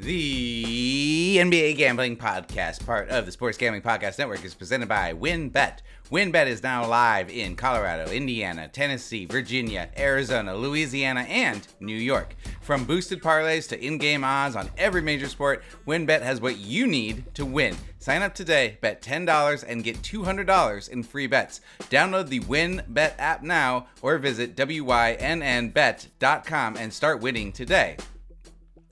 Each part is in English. The NBA Gambling Podcast, part of the Sports Gambling Podcast Network, is presented by WynnBET. WynnBET is now live in Colorado, Indiana, Tennessee, Virginia, Arizona, Louisiana, and New York. From boosted parlays to in-game odds on every major sport, WynnBET has what you need to win. Sign up today, bet $10, and get $200 in free bets. Download the WynnBET app now or visit wynnbet.com and start winning today.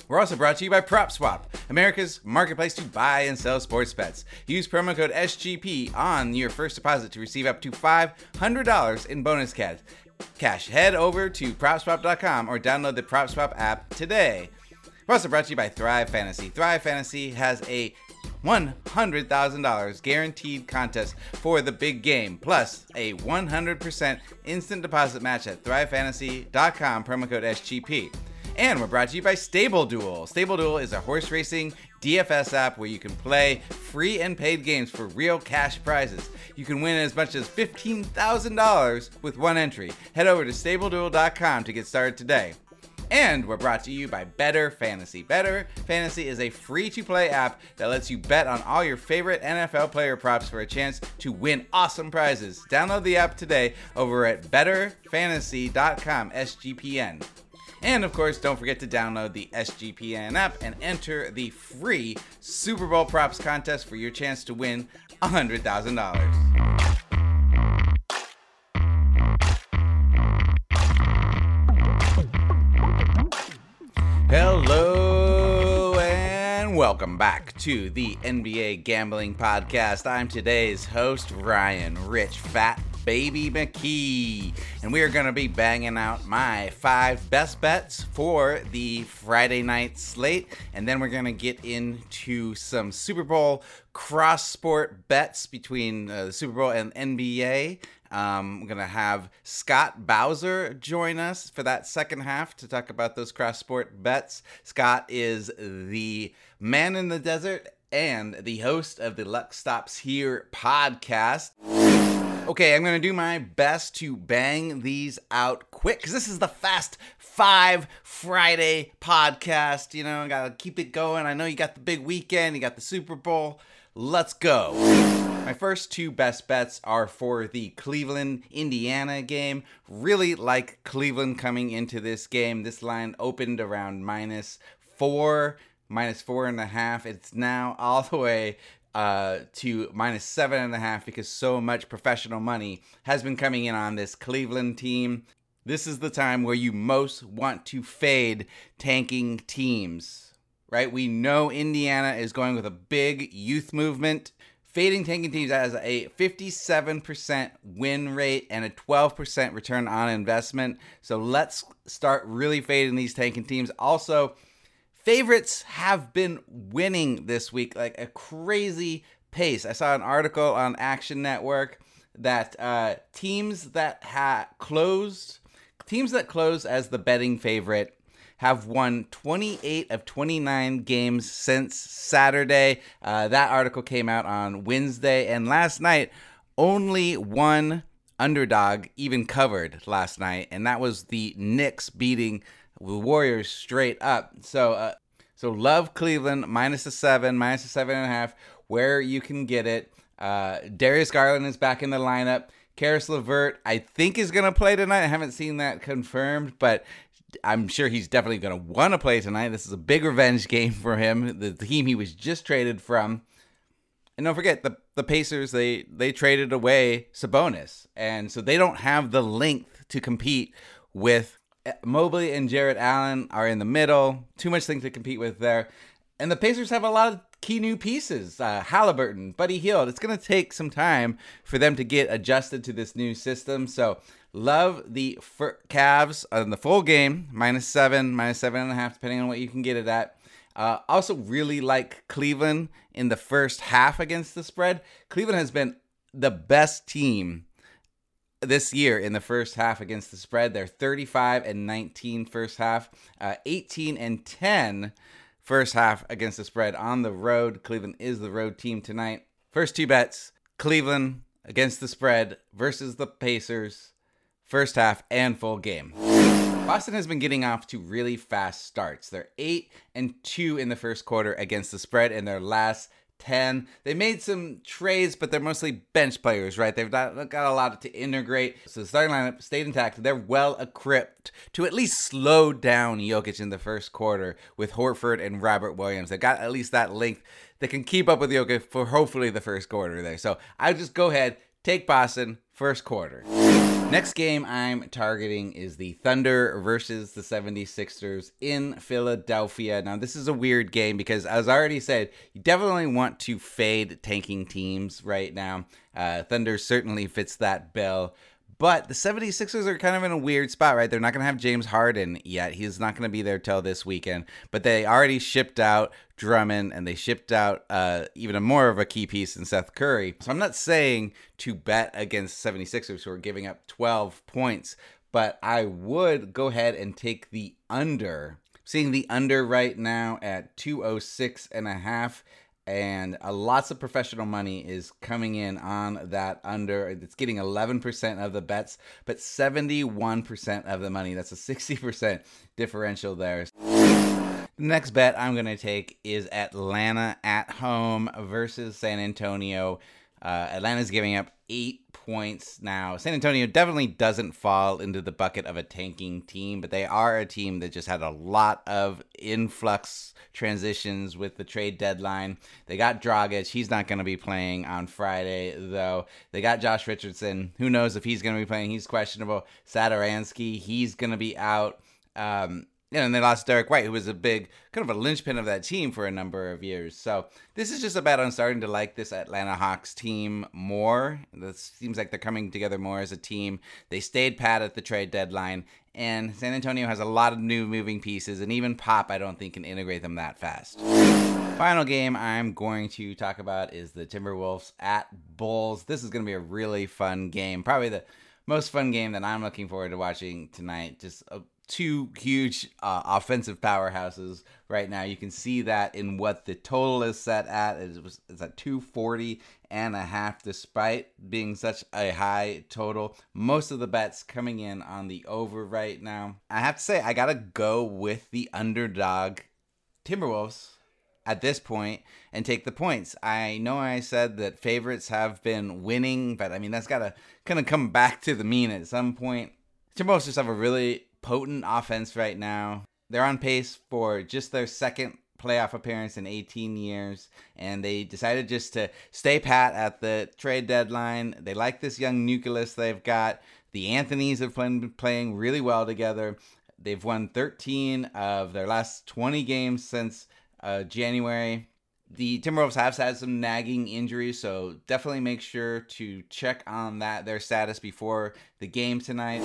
We're also brought to you by PropSwap, America's marketplace to buy and sell sports bets. Use promo code SGP on your first deposit to receive up to $500 in bonus cash. Head over to PropSwap.com or download the PropSwap app today. We're also brought to you by Thrive Fantasy. Thrive Fantasy has a $100,000 guaranteed contest for the big game, plus a 100% instant deposit match at thrivefantasy.com, promo code SGP. And we're brought to you by Stable Duel. Stable Duel is a horse racing DFS app where you can play free and paid games for real cash prizes. You can win as much as $15,000 with one entry. Head over to StableDuel.com to get started today. And we're brought to you by Better Fantasy. Better Fantasy is a free-to-play app that lets you bet on all your favorite NFL player props for a chance to win awesome prizes. Download the app today over at BetterFantasy.com, SGPN. And, of course, don't forget to download the SGPN app and enter the free Super Bowl props contest for your chance to win $100,000. Hello and welcome back to the NBA Gambling Podcast. I'm today's host, Ryan Rich Fat. Baby McKee, and we are going to be banging out my 5 best bets for the Friday night slate, and then we're going to get into some Super Bowl cross-sport bets between the Super Bowl and NBA. We're going to have Scott Bowser join us for that second half to talk about those cross-sport bets. Scott is the man in the desert and the host of the Luck Stops Here podcast. Okay, I'm going to do my best to bang these out quick, because this is the Fast 5 Friday podcast. You know, got to keep it going. I know you got the big weekend. You got the Super Bowl. Let's go. My first 2 best bets are for the Cleveland-Indiana game. Really like Cleveland coming into this game. This line opened around -4, -4.5. It's now all the way to -7.5 because so much professional money has been coming in on this Cleveland team. This is the time where you most want to fade tanking teams, right? We know Indiana is going with a big youth movement. Fading tanking teams has a 57% win rate and a 12% return on investment. So let's start really fading these tanking teams. Also, favorites have been winning this week, like a crazy pace. I saw an article on Action Network that teams that closed as the betting favorite have won 28 of 29 games since Saturday. That article came out on Wednesday, and last night only one underdog even covered last night, and that was the Knicks beating the Warriors straight up. So love Cleveland, -7, -7.5, where you can get it. Darius Garland is back in the lineup. Karis LeVert, I think, is going to play tonight. I haven't seen that confirmed, but I'm sure he's definitely going to want to play tonight. This is a big revenge game for him, the team he was just traded from. And don't forget, the Pacers, they traded away Sabonis, and so they don't have the length to compete with. Mobley and Jarrett Allen are in the middle. Too much thing to compete with there. And the Pacers have a lot of key new pieces. Halliburton, Buddy Heald. It's going to take some time for them to get adjusted to this new system. So love the Cavs on the full game. -7, -7.5, depending on what you can get it at. Also really like Cleveland in the first half against the spread. Cleveland has been the best team this year in the first half against the spread. They're 35-19 first half, 18-10 first half against the spread on the road. Cleveland is the road team tonight. First 2 bets, Cleveland against the spread versus the Pacers, first half and full game. Boston has been getting off to really fast starts. They're 8-2 in the first quarter against the spread in their last 10. They made some trades, but they're mostly bench players, right? They've not got a lot to integrate. So the starting lineup stayed intact. They're well equipped to at least slow down Jokic in the first quarter with Horford and Robert Williams. They've got at least that length. They can keep up with Jokic for hopefully the first quarter there. So I would just go ahead, take Boston first quarter. Next game I'm targeting is the Thunder versus the 76ers in Philadelphia. Now, this is a weird game because, as I already said, you definitely want to fade tanking teams right now. Thunder certainly fits that bill. But the 76ers are kind of in a weird spot, right? They're not going to have James Harden yet. He's not going to be there till this weekend. But they already shipped out Drummond, and they shipped out even more of a key piece in Seth Curry. So I'm not saying to bet against 76ers who are giving up 12 points, but I would go ahead and take the under. I'm seeing the under right now at 206.5. And lots of professional money is coming in on that under. It's getting 11% of the bets, but 71% of the money. That's a 60% differential there. The next bet I'm going to take is Atlanta at home versus San Antonio. Atlanta's giving up 8 points now. San Antonio definitely doesn't fall into the bucket of a tanking team, but they are a team that just had a lot of influx transitions with the trade deadline. They got Dragic. He's not going to be playing on Friday, though. They got Josh Richardson. Who knows if he's going to be playing? He's questionable. Satoransky, he's going to be out. And they lost Derek White, who was a big, kind of a linchpin of that team for a number of years. So this is just a bet on starting to like this Atlanta Hawks team more. It seems like they're coming together more as a team. They stayed pat at the trade deadline. And San Antonio has a lot of new moving pieces. And even Pop, I don't think, can integrate them that fast. Final game I'm going to talk about is the Timberwolves at Bulls. This is going to be a really fun game. Probably the most fun game that I'm looking forward to watching tonight. Just a two huge offensive powerhouses right now. You can see that in what the total is set at. It's at 240.5, despite being such a high total. Most of the bets coming in on the over right now. I have to say, I gotta go with the underdog Timberwolves at this point and take the points. I know I said that favorites have been winning, but I mean, that's gotta kind of come back to the mean at some point. Timberwolves just have a really potent offense right now. They're on pace for just their second playoff appearance in 18 years, and they decided just to stay pat at the trade deadline. They like this young nucleus they've got. The Anthonys have been playing really well together. They've won 13 of their last 20 games since January. The Timberwolves have had some nagging injuries, so definitely make sure to check on their status before the game tonight.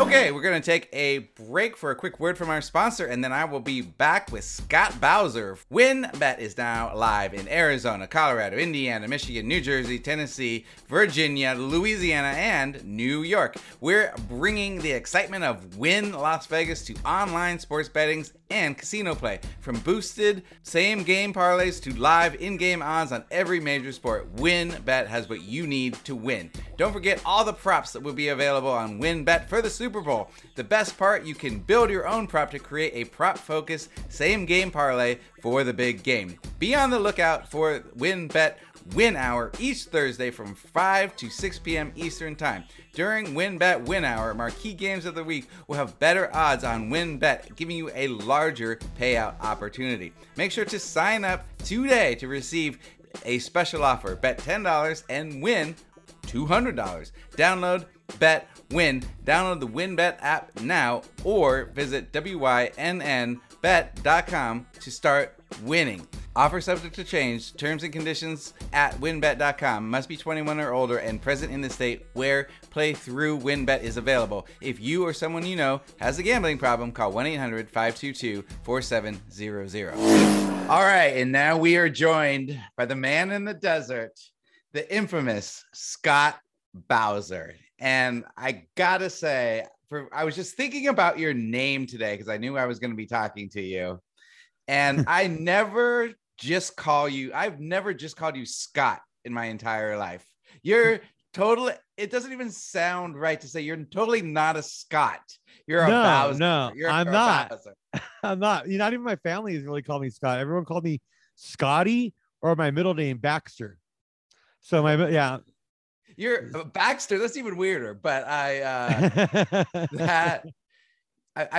Okay, we're going to take a break for a quick word from our sponsor, and then I will be back with Scott Bowser. WynnBET is now live in Arizona, Colorado, Indiana, Michigan, New Jersey, Tennessee, Virginia, Louisiana, and New York. We're bringing the excitement of Wynn Las Vegas to online sports bettings and casino play. From boosted same-game parlays to live in-game odds on every major sport, WynnBET has what you need to win. Don't forget all the props that will be available on WynnBET for the Super Bowl. The best part, you can build your own prop to create a prop-focused same-game parlay for the big game. Be on the lookout for WynnBET Win Hour each Thursday from 5 to 6 p.m. Eastern Time. During WynnBET Win Hour, marquee games of the week will have better odds on WynnBET, giving you a larger payout opportunity. Make sure to sign up today to receive a special offer. Bet $10 and win $200. Download Bet Win. Download the WynnBET app now or visit wynnbet.com to start winning. Offer subject to change. Terms and conditions at WynnBET.com. Must be 21 or older and present in the state where playthrough WynnBET is available. If you or someone you know has a gambling problem, call 1-800-522-4700. All right, and now we are joined by the man in the desert, the infamous Scott Bowser. And I gotta say, I was just thinking about your name today because I knew I was going to be talking to you. And I've never just called you Scott in my entire life. You're totally, it doesn't even sound right to say you're totally not a Scott. You're a Bowser. No, I'm not. I'm not. You know, not even my family has really called me Scott. Everyone called me Scotty or my middle name Baxter. So my, yeah. You're Baxter. That's even weirder. But I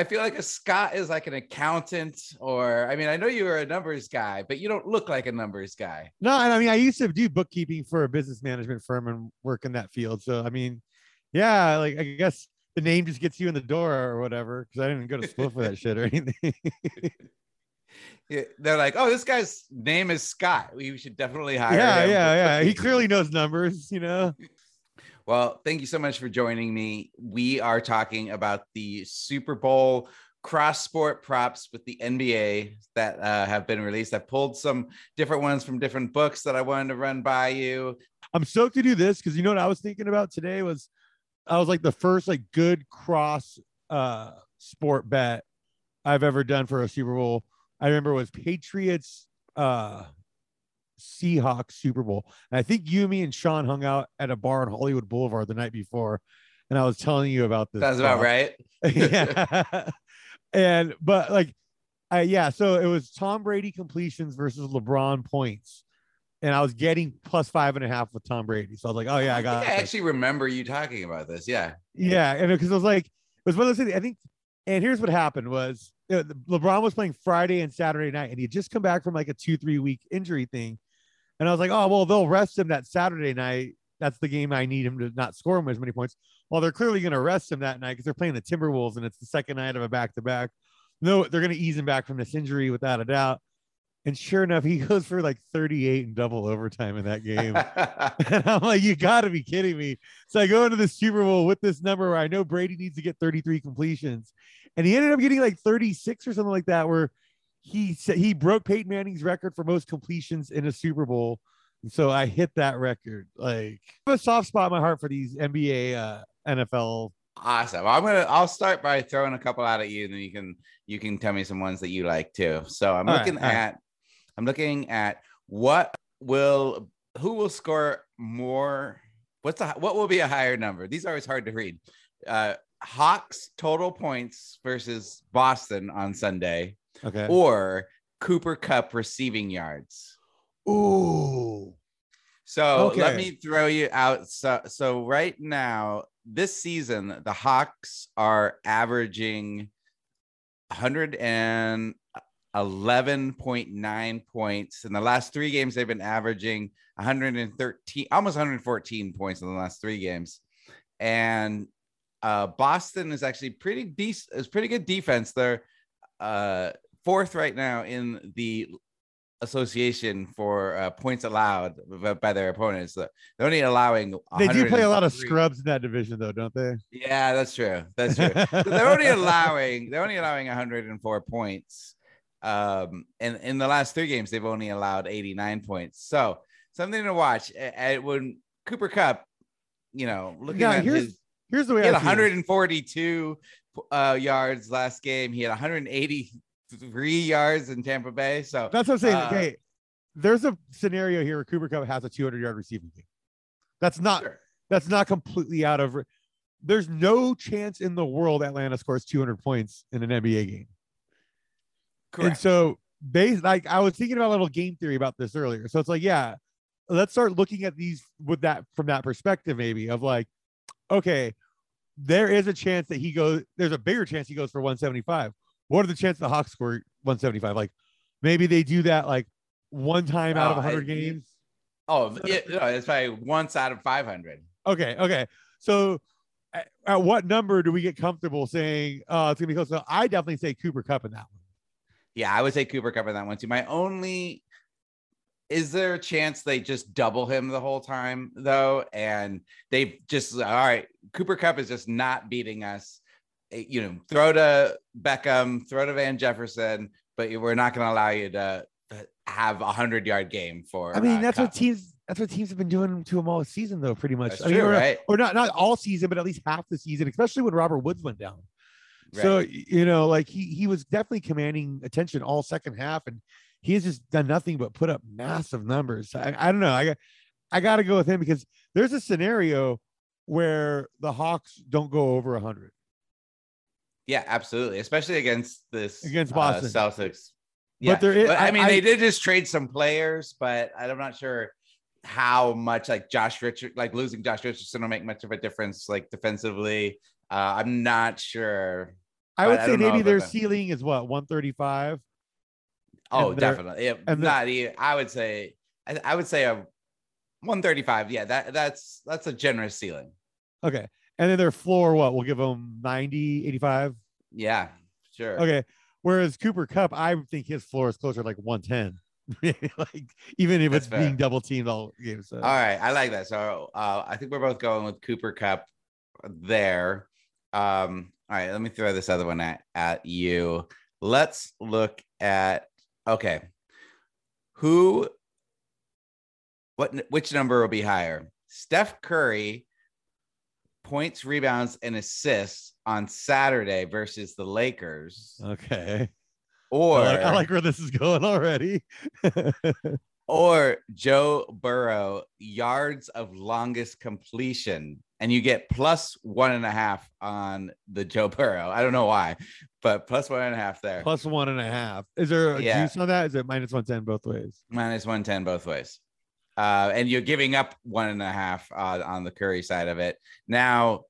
feel like a Scott is like an accountant, or, I mean, I know you are a numbers guy, but you don't look like a numbers guy. No, I mean, I used to do bookkeeping for a business management firm and work in that field. So, I mean, yeah, like, I guess the name just gets you in the door or whatever, because I didn't go to school for that shit or anything. Yeah, they're like, oh, this guy's name is Scott. We should definitely hire him. Yeah. He clearly knows numbers, you know? Well, thank you so much for joining me. We are talking about the Super Bowl cross-sport props with the NBA that have been released. I pulled some different ones from different books that I wanted to run by you. I'm stoked to do this because you know what I was thinking about today was I was like the first like good cross-sport bet I've ever done for a Super Bowl. I remember it was Patriots Seahawks Super Bowl. And I think you, me, and Sean hung out at a bar on Hollywood Boulevard the night before, and I was telling you about this. Sounds about right. Yeah. But like, so it was Tom Brady completions versus LeBron points, and I was getting +5.5 with Tom Brady. So I was like, oh yeah, I actually remember you talking about this. Yeah. Yeah, and because I was like, it was one of those things. I think, and here's what happened was, you know, LeBron was playing Friday and Saturday night, and he had just come back from like a 2-3 week injury thing. And I was like, oh, well, they'll rest him that Saturday night. That's the game I need him to not score him as many points. Well, they're clearly going to rest him that night because they're playing the Timberwolves, and it's the second night of a back-to-back. No, they're going to ease him back from this injury without a doubt. And sure enough, he goes for like 38 in double overtime in that game. And I'm like, you got to be kidding me. So I go into the Super Bowl with this number where I know Brady needs to get 33 completions. And he ended up getting like 36 or something like that, where he said he broke Peyton Manning's record for most completions in a Super Bowl. And so I hit that record. Like, I have a soft spot in my heart for these NBA, NFL. Awesome. Well, I'll start by throwing a couple out at you, and then you can tell me some ones that you like too. So I'm looking at who will score more. What will be a higher number? These are always hard to read. Hawks total points versus Boston on Sunday. Okay. Or Cooper Kupp receiving yards. Ooh. So okay, let me throw you out. So right now this season, the Hawks are averaging 111.9 points. In the last three games, they've been averaging 113, almost 114 points in the last three games. And Boston is actually pretty decent. It's pretty good defense. They're fourth right now in the association for points allowed by their opponents. They're only allowing. They do play a lot of scrubs in that division, though, don't they? Yeah, that's true. That's true. So they're only allowing 104 points. And in the last three games, they've only allowed 89 points. So something to watch. When Cooper Kupp, you know, looking at here's the way. He had 142 yards last game. He had 183 yards in Tampa Bay. So that's what I'm saying. Okay, there's a scenario here where Cooper Kupp has a 200-yard receiving game. That's not completely out of. There's no chance in the world Atlanta scores 200 points in an NBA game. Correct. And so I was thinking about a little game theory about this earlier. So it's like, yeah, let's start looking at these from that perspective, maybe of like, okay, there is a chance that there's a bigger chance he goes for 175. What are the chances the Hawks score 175? Like maybe they do that like one time out of 100 games. Oh, it's probably once out of 500. Okay. So at what number do we get comfortable saying, it's gonna be close? So I definitely say Cooper Kupp in that one. Yeah, I would say Cooper Kupp that one too. Is there a chance they just double him the whole time though? And they've just, all right, Cooper Kupp is just not beating us. You know, throw to Beckham, throw to Van Jefferson, but we're not going to allow you to have 100-yard game for. I mean, that's what teams have been doing to him all season though, pretty much. That's true, right? Or not all season, but at least half the season, especially when Robert Woods went down. Right. So, you know, like he was definitely commanding attention all second half, and he has just done nothing but put up massive numbers. I don't know. I I got to go with him because there's a scenario where the Hawks don't go over 100. Yeah, absolutely. Especially against Boston Celtics. Yeah. But there is, I mean, they did just trade some players, but I'm not sure how much like losing Josh Richardson will make much of a difference, like defensively. I'm not sure. I would say maybe their ceiling is what, 135. Oh, definitely. I would say a 135. Yeah, that's a generous ceiling. Okay. And then their floor, what? We'll give them 90, 85? Yeah, sure. Okay. Whereas Cooper Kupp, I think his floor is closer to like 110. Like, even if that's fair. Being double teamed all game. So. All right. I like that. So I think we're both going with Cooper Kupp there. All right. Let me throw this other one at you. Let's look at, okay. Which number will be higher? Steph Curry points, rebounds, and assists on Saturday versus the Lakers. Okay. Or I like where this is going already. Or Joe Burrow yards of longest completion, and you get +1.5 on the Joe Burrow. I don't know why, but +1.5 there. +1.5. Is there a juice on that? Is it -110 both ways? -110 both ways. And you're giving up 1.5 on the Curry side of it. Now,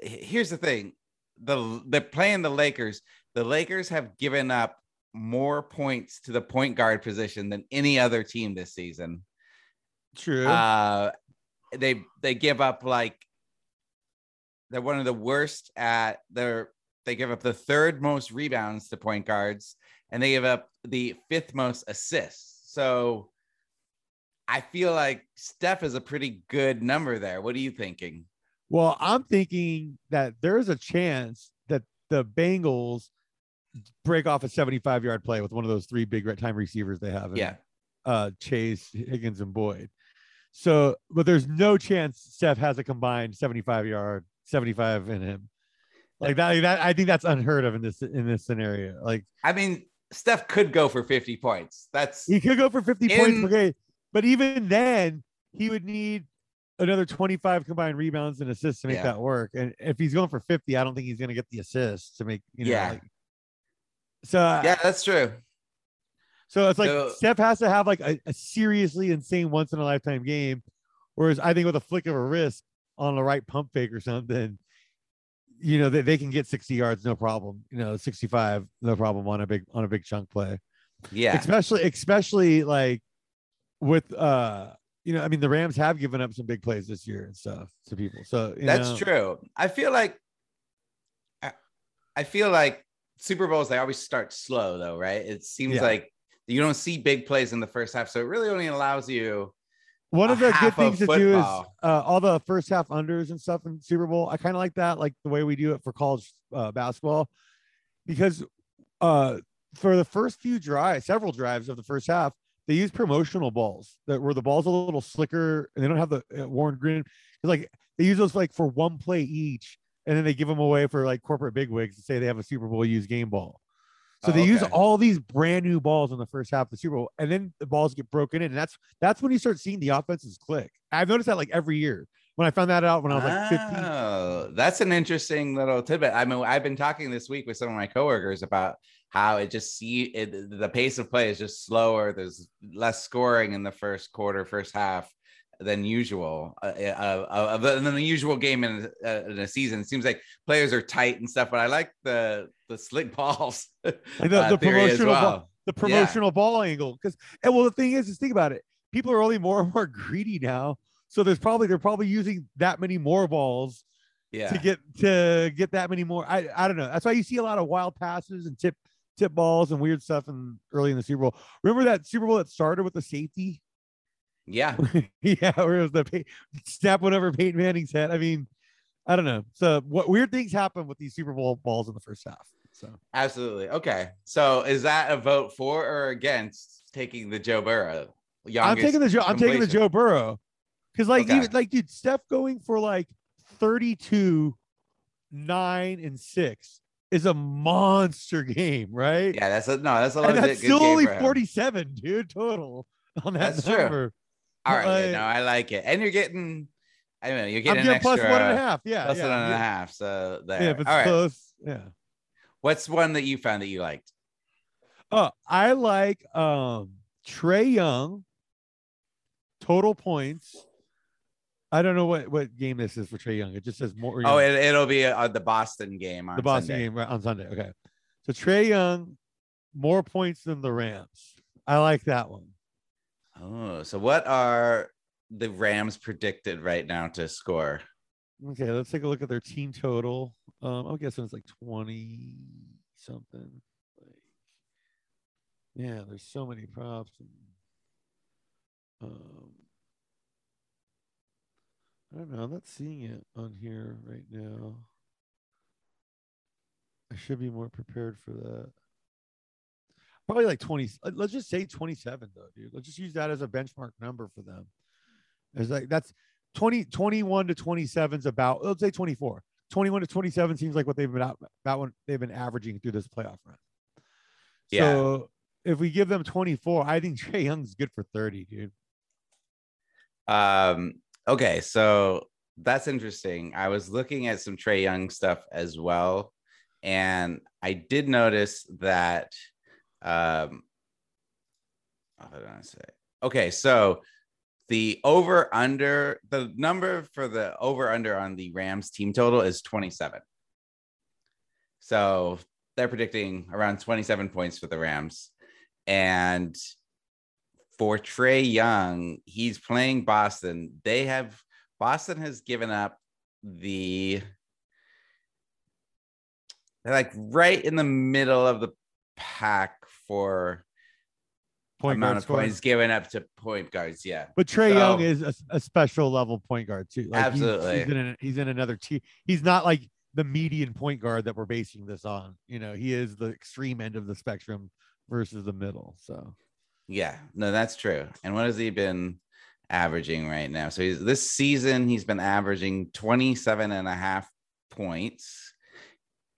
here's the thing. They're playing the Lakers. The Lakers have given up more points to the point guard position than any other team this season. True. They give up like they're one of the worst at their. They give up the third most rebounds to point guards, and they give up the fifth most assists. So I feel like Steph is a pretty good number there. What are you thinking? Well, I'm thinking that there's a chance that the Bengals break off a 75-yard play with one of those three big time receivers they have. Chase, Higgins, and Boyd. So, but there's no chance Steph has a combined 75 in him. Like that I think that's unheard of in this scenario. Like, I mean, Steph could go for 50 points. He could go for 50 points per game. But even then, he would need another 25 combined rebounds and assists to make that work. And if he's going for 50, I don't think he's going to get the assists to make, that's true. So it's like Steph has to have like a seriously insane once in a lifetime game. Whereas I think with a flick of a wrist on the right pump fake or something, they can get 60 yards, no problem, 65, no problem on a big chunk play. Yeah. Especially like, with I mean, the Rams have given up some big plays this year and stuff to people, so that's true. I feel like Super Bowls, they always start slow though, right? It seems like you don't see big plays in the first half, so it really only allows you. One of the good things to do is all the first half unders and stuff in Super Bowl. I kind of like that, like the way we do it for college basketball, because for the first several drives of the first half, they use promotional balls where the ball's a little slicker and they don't have the Warren Green. Like they use those like for one play each, and then they give them away for like corporate bigwigs to say they have a Super Bowl used game ball. So they use all these brand new balls in the first half of the Super Bowl, and then the balls get broken in. And that's when you start seeing the offenses click. I've noticed that like every year. When I found that out when I was like 15. Oh, that's an interesting little tidbit. I mean, I've been talking this week with some of my coworkers about how the pace of play is just slower. There's less scoring in the first half than usual than the usual game in a season. It seems like players are tight and stuff, but I like the slick balls. The promotional ball, ball angle. Well, the thing is think about it. People are only more and more greedy now. So they're probably using that many more balls to get that many more. I don't know. That's why you see a lot of wild passes and tip balls and weird stuff early in the Super Bowl. Remember that Super Bowl that started with the safety? Yeah. Where it was the snap went over Peyton Manning's head. I mean, I don't know. So what weird things happen with these Super Bowl balls in the first half. So absolutely. Okay. So is that a vote for or against taking the Joe Burrow? I'm taking the Joe Burrow. Because dude, Steph going for like 32, 9, and 6 is a monster game, right? Yeah, that's a legit good game. That's still only 47, dude, total on that number. True. All right. Like, no, I like it. And you're getting, I don't know, you're getting an extra +1.5. Yeah. +1.5. So there. Yeah, if it's all close. Right. Yeah. What's one that you found that you liked? Oh, I like Trae Young. Total points. I don't know what game this is for Trae Young. It just says more. Oh, it'll be the Boston game on Sunday. The Boston game on Sunday. Okay. So Trae Young, more points than the Rams. I like that one. Oh, so what are the Rams predicted right now to score? Okay, let's take a look at their team total. I'm guessing it's like 20 something. Like, yeah, there's so many props. And, I don't know. I'm not seeing it on here right now. I should be more prepared for that. Probably like 20. Let's just say 27, though, dude. Let's just use that as a benchmark number for them. It's like that's 20, 21 to 27 is about. Let's say 24. 21 to 27 seems like what they've been out. That one they've been averaging through this playoff run. Yeah. So if we give them 24, I think Trae Young's good for 30, dude. Okay, so that's interesting. I was looking at some Trae Young stuff as well, and I did notice that. Hold on a sec. Okay, so the over under, the number for the over under on the Rams team total is 27. So they're predicting around 27 points for the Rams. And for Trae Young, he's playing Boston. Boston has given up they're like right in the middle of the pack for point amount of points given up to point guards. Yeah, but Trae Young is a special level point guard too. Like absolutely, he's in another tier. He's not like the median point guard that we're basing this on. You know, he is the extreme end of the spectrum versus the middle. So yeah, no, that's true. And what has he been averaging right now? So this season he's been averaging 27.5 points.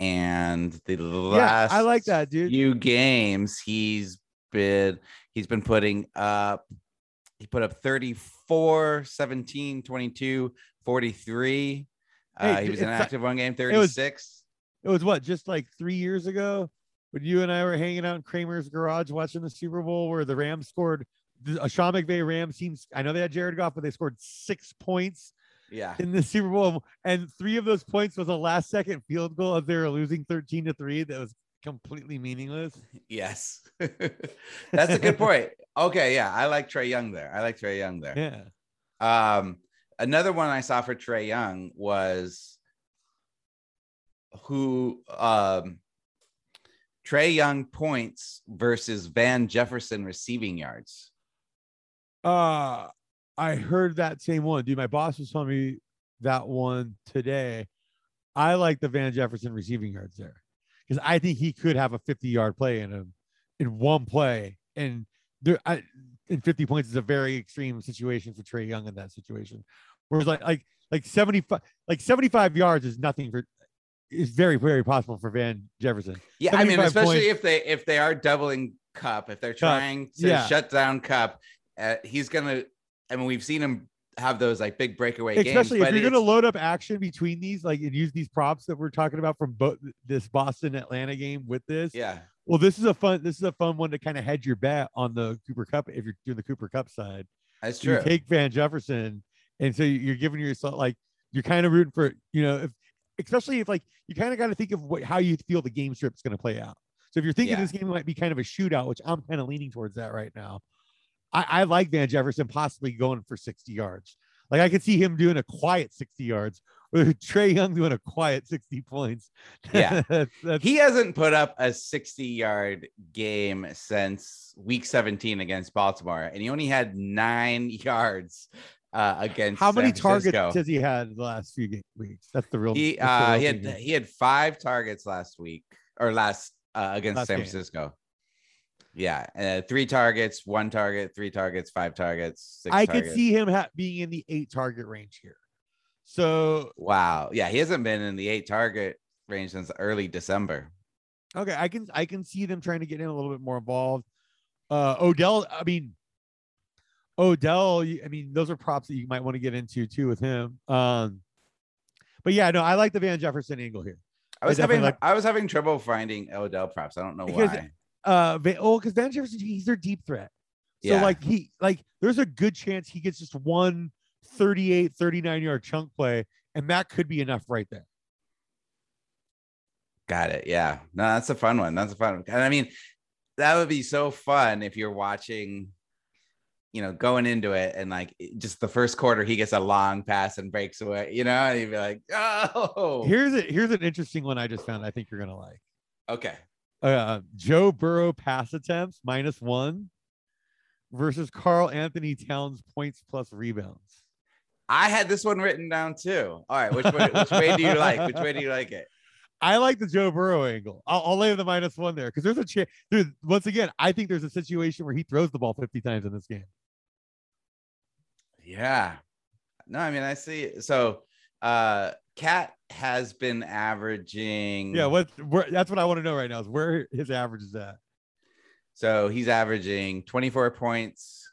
And the last I like that, dude. Few games he's been putting up. He put up 34, 17, 22, 43. He was inactive one game, 36. It was what, just like 3 years ago when you and I were hanging out in Kramer's garage watching the Super Bowl where the Rams scored a Sean McVay Rams team. I know they had Jared Goff, but they scored 6 points. Yeah, in the Super Bowl, and 3 of those points was a last-second field goal as they were losing 13-3. That was completely meaningless. Yes, that's a good point. Okay, yeah, I like Trae Young there. Yeah. Another one I saw for Trae Young was Trae Young points versus Van Jefferson receiving yards. I heard that same one, dude. My boss was telling me that one today. I like the Van Jefferson receiving yards there because I think he could have a 50-yard play in him in one play, and 50 points is a very extreme situation for Trae Young in that situation. Whereas like 75 yards is nothing for. It's very, very possible for Van Jefferson. Yeah, I mean, especially points. if they are doubling Kupp, if they're trying to shut down Kupp, he's gonna. I mean, we've seen him have those like big breakaway games. Especially if you're going to load up action between these, like, and use these props that we're talking about from both this Boston Atlanta game with this. Yeah. Well, this is a fun one to kind of hedge your bet on the Cooper Kupp if you're doing the Cooper Kupp side. That's true. You take Van Jefferson, and so you're giving yourself like you're kind of rooting for, you know, especially if like you kind of got to think of how you feel the game strip is going to play out. So if you're thinking this game might be kind of a shootout, which I'm kind of leaning towards that right now. I like Van Jefferson possibly going for 60 yards. Like I could see him doing a quiet 60 yards or Trae Young doing a quiet 60 points. Yeah. He hasn't put up a 60-yard game since week 17 against Baltimore. And he only had 9 yards against San Francisco. How many targets has he had the last few weeks? That's the real. He had 5 targets last week or against San Francisco. Yeah, 3 targets, 1 target, 3 targets, 5 targets, 6 targets. I could see him being in the 8 target range here. So wow, yeah, he hasn't been in the 8 target range since early December. Okay, I can see them trying to get him a little bit more involved. Odell, I mean, Odell, I mean, those are props that you might want to get into too with him. But yeah, no, I like the Van Jefferson angle here. I was having trouble finding Odell props. I don't know why. Because Van Jefferson, he's their deep threat. So yeah. There's a good chance he gets just one 38, 39-yard chunk play, and that could be enough right there. Got it. Yeah. No, that's a fun one. And I mean, that would be so fun if you're watching, you know, going into it and like just the first quarter, he gets a long pass and breaks away, you know, and you'd be like, oh, here's an interesting one I just found. I think you're going to like, okay. Joe Burrow pass attempts -1 versus Carl Anthony Towns points plus rebounds. I had this one written down too. All right. Which way do you like? Which way do you like it? I like the Joe Burrow angle. I'll lay the -1 there because there's a chance. Once again, I think there's a situation where he throws the ball 50 times in this game. Yeah. No, I mean, I see. So Cat has been averaging. Yeah, that's what I want to know right now is where his average is at. So he's averaging 24 points,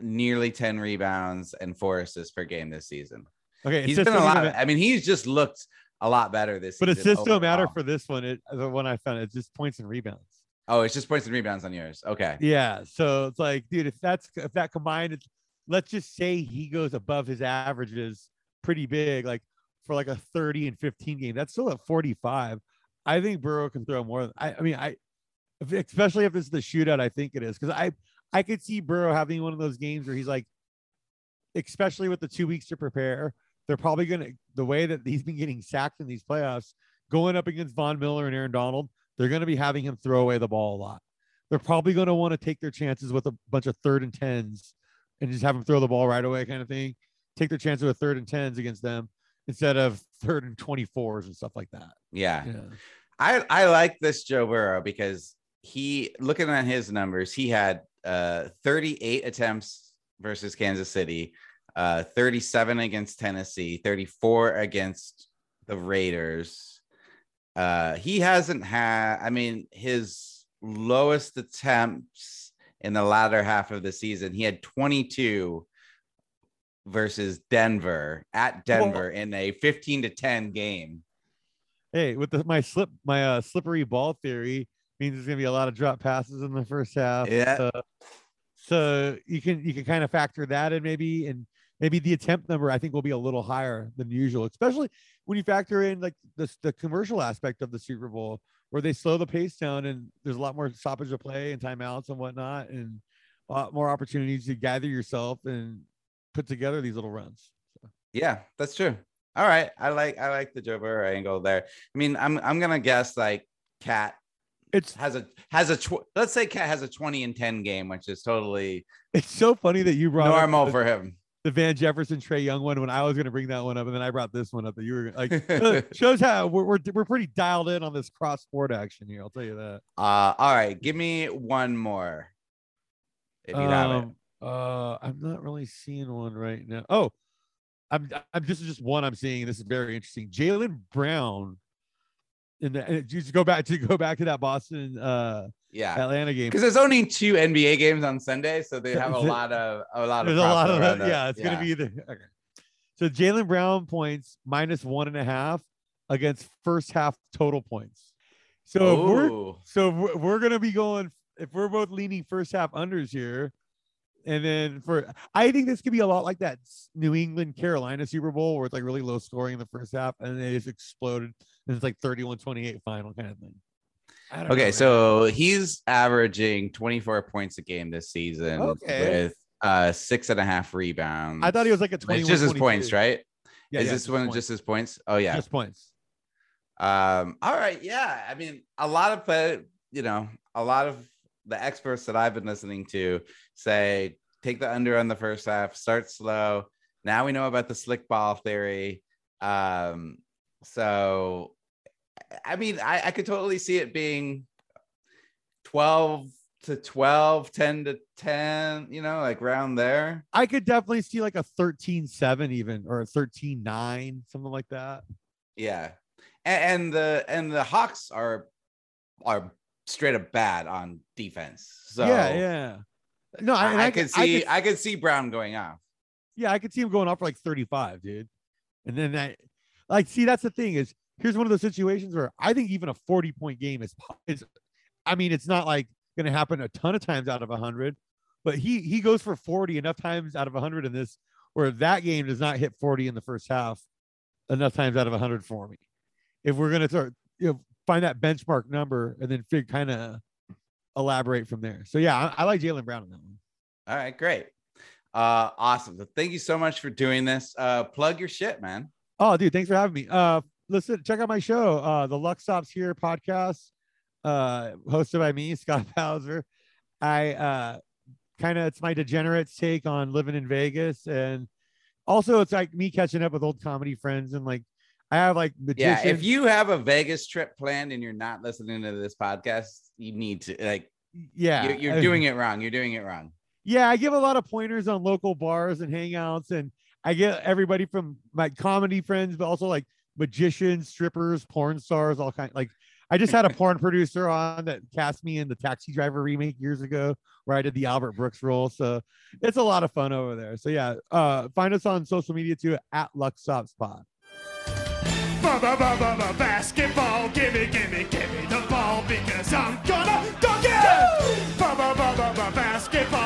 nearly 10 rebounds, and 4 assists per game this season. Okay, he's been a lot. I mean, he's just looked a lot better this season. But assists don't matter for this one. The one I found, it's just points and rebounds. Oh, it's just points and rebounds on yours. Okay. Yeah. So it's like, dude, if that combined, let's just say he goes above his averages pretty big, like for like a 30 and 15 game. That's still at 45. I think Burrow can throw more. I mean, especially if this is the shootout, I think it is, because I could see Burrow having one of those games where he's like, especially with the 2 weeks to prepare. They're probably going to, the way that he's been getting sacked in these playoffs, going up against Von Miller and Aaron Donald, they're going to be having him throw away the ball a lot. They're probably going to want to take their chances with a bunch of 3rd and 10s and just have him throw the ball right away kind of thing. Take their chances with 3rd and 10s against them instead of 3rd and 24s and stuff like that. Yeah. Yeah. I like this Joe Burrow because looking at his numbers, he had 38 attempts versus Kansas City, 37 against Tennessee, 34 against the Raiders. He hasn't had, I mean, his lowest attempts in the latter half of the season, he had 22 versus Denver at Denver in a 15-10 game. Hey, with my slippery ball theory means there's going to be a lot of drop passes in the first half. Yeah. So you can kind of factor that in maybe, and maybe the attempt number, I think, will be a little higher than usual, especially when you factor in like the commercial aspect of the Super Bowl where they slow the pace down and there's a lot more stoppage of play and timeouts and whatnot, and a lot more opportunities to gather yourself and put together these little runs. So. Yeah, that's true. All right. I like the Joe Burrow angle there. I mean, I'm going to guess like Cat. Let's say Cat has a 20-10 game, which is totally. It's so funny that you brought normal for him. The Van Jefferson, Trae Young one, when I was going to bring that one up, and then I brought this one up that you were like, shows how we're pretty dialed in on this cross sport action here. I'll tell you that. All right, give me one more. If you have it. I'm not really seeing one right now. Oh, I'm just one I'm seeing. This is very interesting. Jaylen Brown. And just go back to that Boston, Atlanta game, because there's only 2 NBA games on Sunday, so they have a lot of that. Yeah, it's gonna be either. Okay. So Jaylen Brown points -1.5 against first half total points. So we're gonna be going, if we're both leaning first half unders here, and then I think this could be a lot like that New England Carolina Super Bowl where it's like really low scoring in the first half and they just exploded. It's like 31-28 final kind of thing. Okay, so he's averaging 24 points a game this season with 6.5 rebounds. I thought he was like a 21. It's just his points, right? Yeah, is this one just his points? Oh, yeah. Just points. All right, yeah. I mean, a lot of the experts that I've been listening to say take the under on the first half, start slow. Now we know about the slick ball theory. So, I mean, I could totally see it being 12-12, 10-10, you know, like round there. I could definitely see like a 13-7 even, or a 13-9, something like that. Yeah. And the Hawks are straight up bad on defense. So yeah. No, I could see Brown going off. Yeah, I could see him going off for like 35, dude. And then that, like, see, that's the thing is, here's one of those situations where I think even a 40-point game is, I mean, it's not like going to happen a ton of times out of 100, but he goes for 40 enough times out of 100 in this, where that game does not hit 40 in the first half enough times out of 100 for me. If we're going to start, you know, find that benchmark number and then figure kind of elaborate from there. So yeah, I like Jaylen Brown on that one. All right, great. Awesome. So thank you so much for doing this. Plug your shit, man. Oh, dude, thanks for having me. Listen, check out my show, the Luck Stops Here podcast, hosted by me, Scott Bowser. It's my degenerates take on living in Vegas. And also it's like me catching up with old comedy friends. And like, I have like, magicians. Yeah, if you have a Vegas trip planned and you're not listening to this podcast, you need to like, yeah, you're doing it wrong. You're doing it wrong. Yeah. I give a lot of pointers on local bars and hangouts, and I get everybody from my comedy friends, but also like magicians, strippers, porn stars, all kinds. Like, I just had a porn producer on that cast me in the Taxi Driver remake years ago, where I did the Albert Brooks role. So it's a lot of fun over there. So yeah, find us on social media too at Luck Stops Pod. Basketball, gimme the ball because I'm gonna dunk it. Basketball.